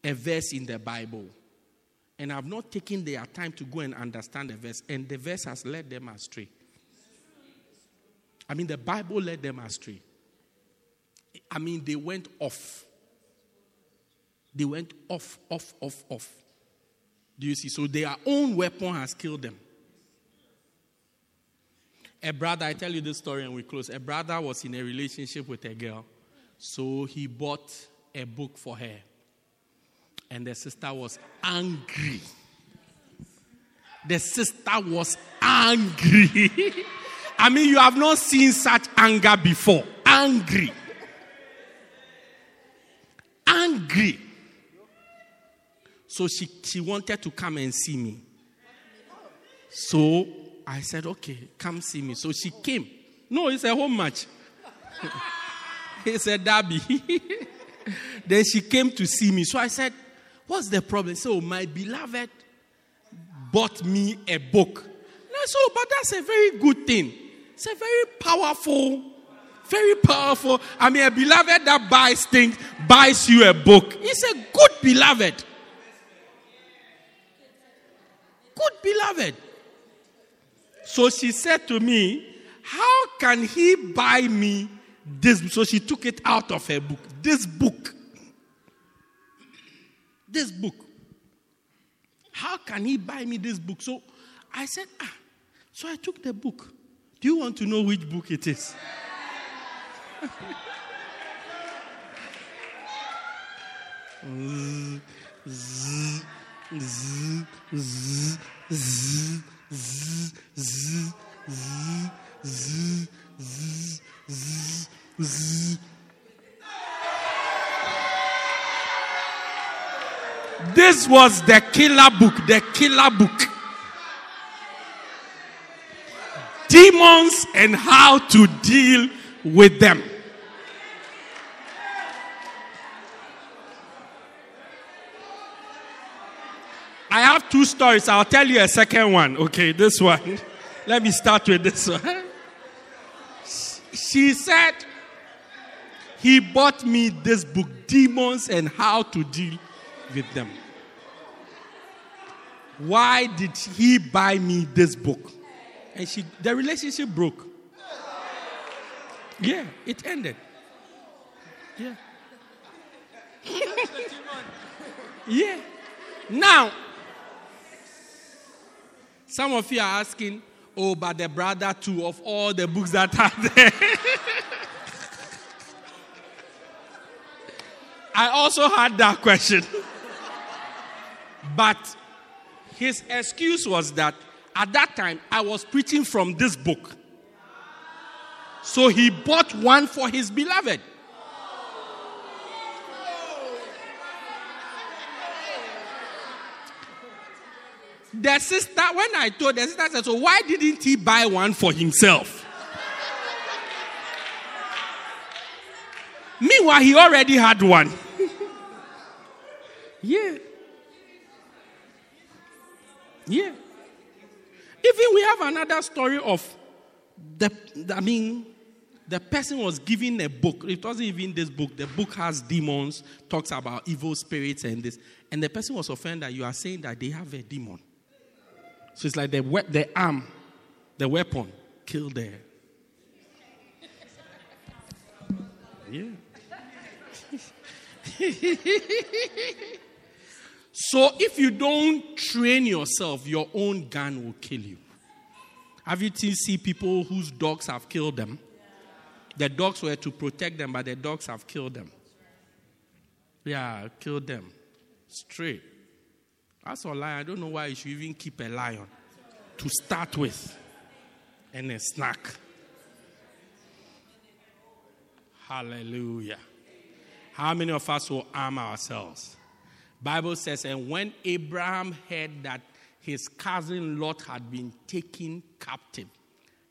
a verse in the Bible, and I've not taken their time to go and understand the verse, and the verse has led them astray. I mean, the Bible led them astray. I mean, they went off. They went off. Do you see? So their own weapon has killed them. A brother, I tell you this story and we close. A brother was in a relationship with a girl. So he bought a book for her. And the sister was angry. I mean, you have not seen such anger before. Angry. So she wanted to come and see me. So I said, okay, come see me. So she came. No, it's a home match. It's a derby. Then she came to see me. So I said, what's the problem? So my beloved bought me a book. So, but that's a very good thing. It's a very powerful. I mean, a beloved that buys things, buys you a book. It's a good beloved. So she said to me, how can he buy me this? So she took it out of her book. This book. How can he buy me this book? So I said, so I took the book. Do you want to know which book it is? This was the killer book. Demons and how to deal with them. I have two stories. I'll tell you a second one. Okay, this one. Let me start with this one. She said, he bought me this book, Demons and How to Deal with Them. Why did he buy me this book? And the relationship broke. Yeah, it ended. Yeah. Yeah. Now, some of you are asking, oh, but the brother too, of all the books that are there. I also had that question. But his excuse was that at that time, I was preaching from this book. So he bought one for his beloved. The sister, when I told the sister, I said, so why didn't he buy one for himself? Meanwhile, he already had one. Yeah. Even we have another story of the person was given a book. It wasn't even this book. The book has demons, talks about evil spirits and this. And the person was offended that you are saying that they have a demon. So it's like the weapon, killed there. Yeah. So if you don't train yourself, your own gun will kill you. Have you seen people whose dogs have killed them? The dogs were to protect them, but the dogs have killed them. Yeah, killed them. Straight. That's a lion. I don't know why you should even keep a lion to start with. And a snack. Hallelujah. How many of us will arm ourselves? Bible says, and when Abraham heard that his cousin Lot had been taken captive,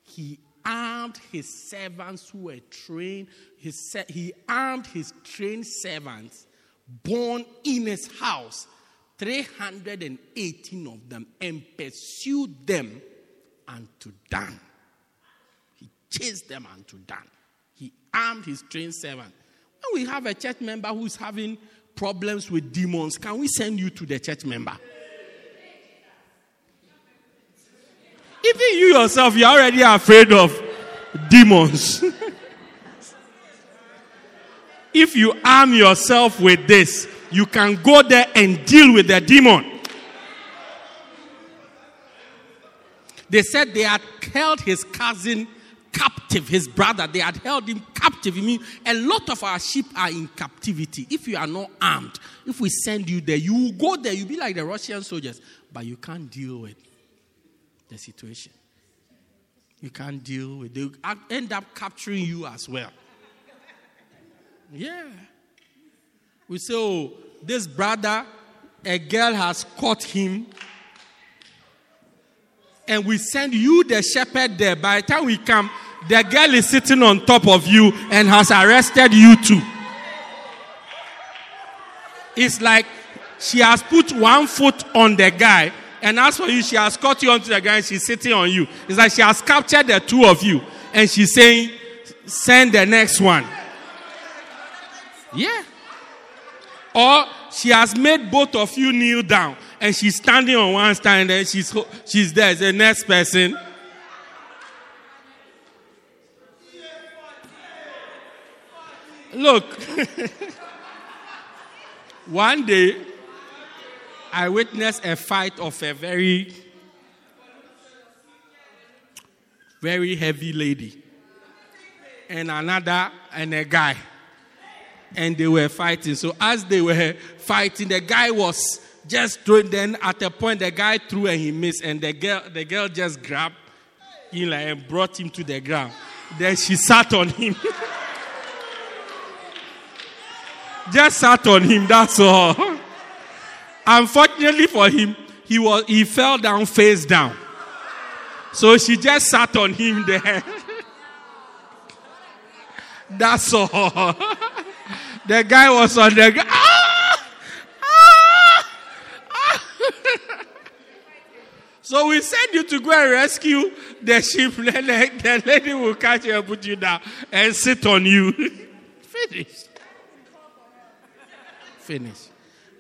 he armed his servants who were trained. He armed his trained servants born in his house, 318 of them, and pursued them unto Dan. He chased them unto Dan. He armed his trained servant. When we have a church member who's having problems with demons, can we send you to the church member? Even you yourself, you're already afraid of demons. If you arm yourself with this, you can go there and deal with the demon. They said they had held his cousin captive, his brother. They had held him captive. I mean, a lot of our sheep are in captivity. If you are not armed, if we send you there, you will go there. You'll be like the Russian soldiers. But you can't deal with the situation. You can't deal with it. They'll end up capturing you as well. Yeah. We say, oh, this brother, a girl has caught him. And we send you, the shepherd, there. By the time we come, the girl is sitting on top of you and has arrested you too. It's like she has put one foot on the guy, and as for you, she has caught you onto the guy and she's sitting on you. It's like she has captured the two of you and she's saying, send the next one. Yeah. Or she has made both of you kneel down. And she's standing on one stand and she's there as the next person. Look. One day, I witnessed a fight of a very, very heavy lady and another, and a guy. And they were fighting. So as they were fighting, the guy was just throwing. Then at a point, the guy threw and he missed, and the girl just grabbed him and brought him to the ground. Then she sat on him. Just sat on him, that's all. Unfortunately for him, he fell down face down. So she just sat on him there. That's all. The guy was on the ground. So we send you to go and rescue the sheep. The lady will catch you and put you down and sit on you. Finish.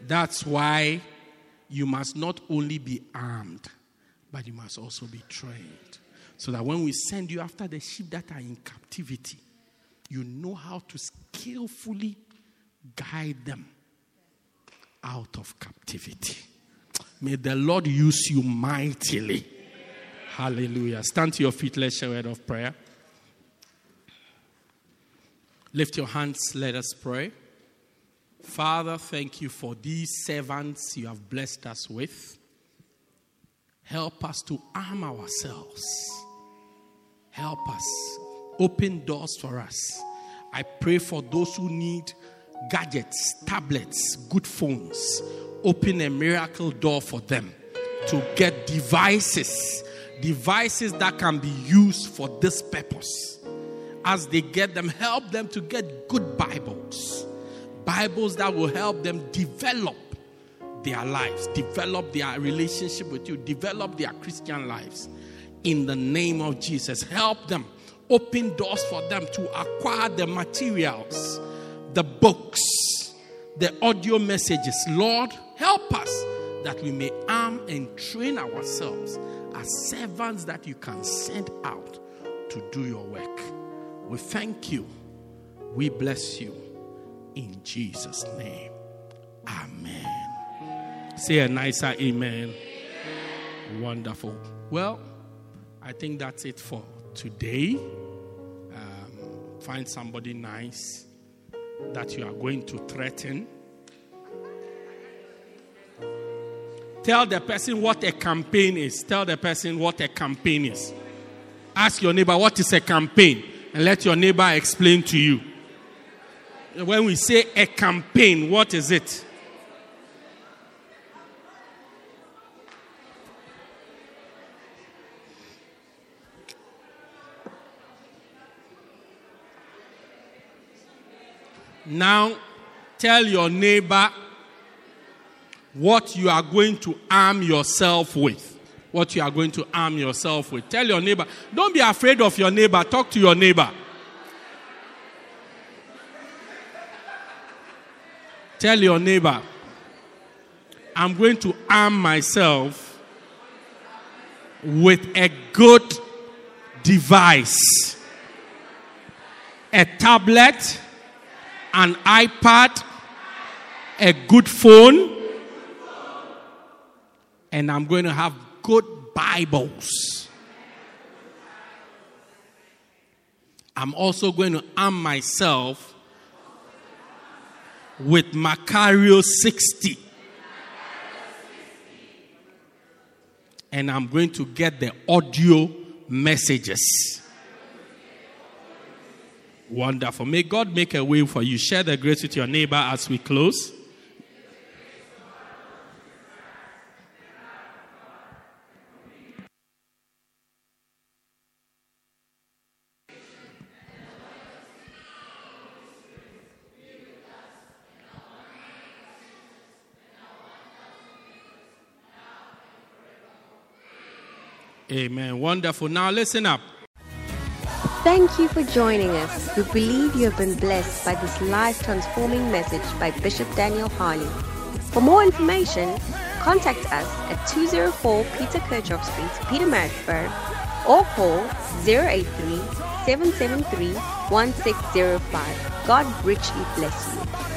That's why you must not only be armed, but you must also be trained. So that when we send you after the sheep that are in captivity, you know how to skillfully guide them out of captivity. May the Lord use you mightily. Amen. Hallelujah. Stand to your feet. Let's share a word of prayer. Lift your hands. Let us pray. Father, thank you for these servants you have blessed us with. Help us to arm ourselves. Help us. Open doors for us. I pray for those who need gadgets, tablets, good phones. Open a miracle door for them to get devices that can be used for this purpose. As they get them, help them to get good Bibles that will help them develop their lives, develop their relationship with you, develop their Christian lives. In the name of Jesus, help them. Open doors for them to acquire the materials, the books, the audio messages. Lord, help us that we may arm and train ourselves as servants that you can send out to do your work. We thank you. We bless you. In Jesus' name. Amen. Say a nicer amen. Amen. Wonderful. Well, I think that's it for today. Find somebody nice that you are going to threaten. Tell the person what a campaign is. Tell the person what a campaign is. Ask your neighbor, what is a campaign? And let your neighbor explain to you. when we say a campaign, what is it? Now, tell your neighbor what you are going to arm yourself with. What you are going to arm yourself with. Tell your neighbor. Don't be afraid of your neighbor. Talk to your neighbor. Tell your neighbor, I'm going to arm myself with a good device. A tablet, an iPad, a good phone, and I'm going to have good Bibles. I'm also going to arm myself with Macarios 60. And I'm going to get the audio messages. Wonderful. May God make a way for you. Share the grace with your neighbor as we close. Amen. Wonderful. Now listen up. Thank you for joining us. We believe you have been blessed by this life-transforming message by Bishop Daniel Harley. For more information, contact us at 204 Peter Kirchhoff Street, Pietermaritzburg, or call 083-773-1605. God richly bless you.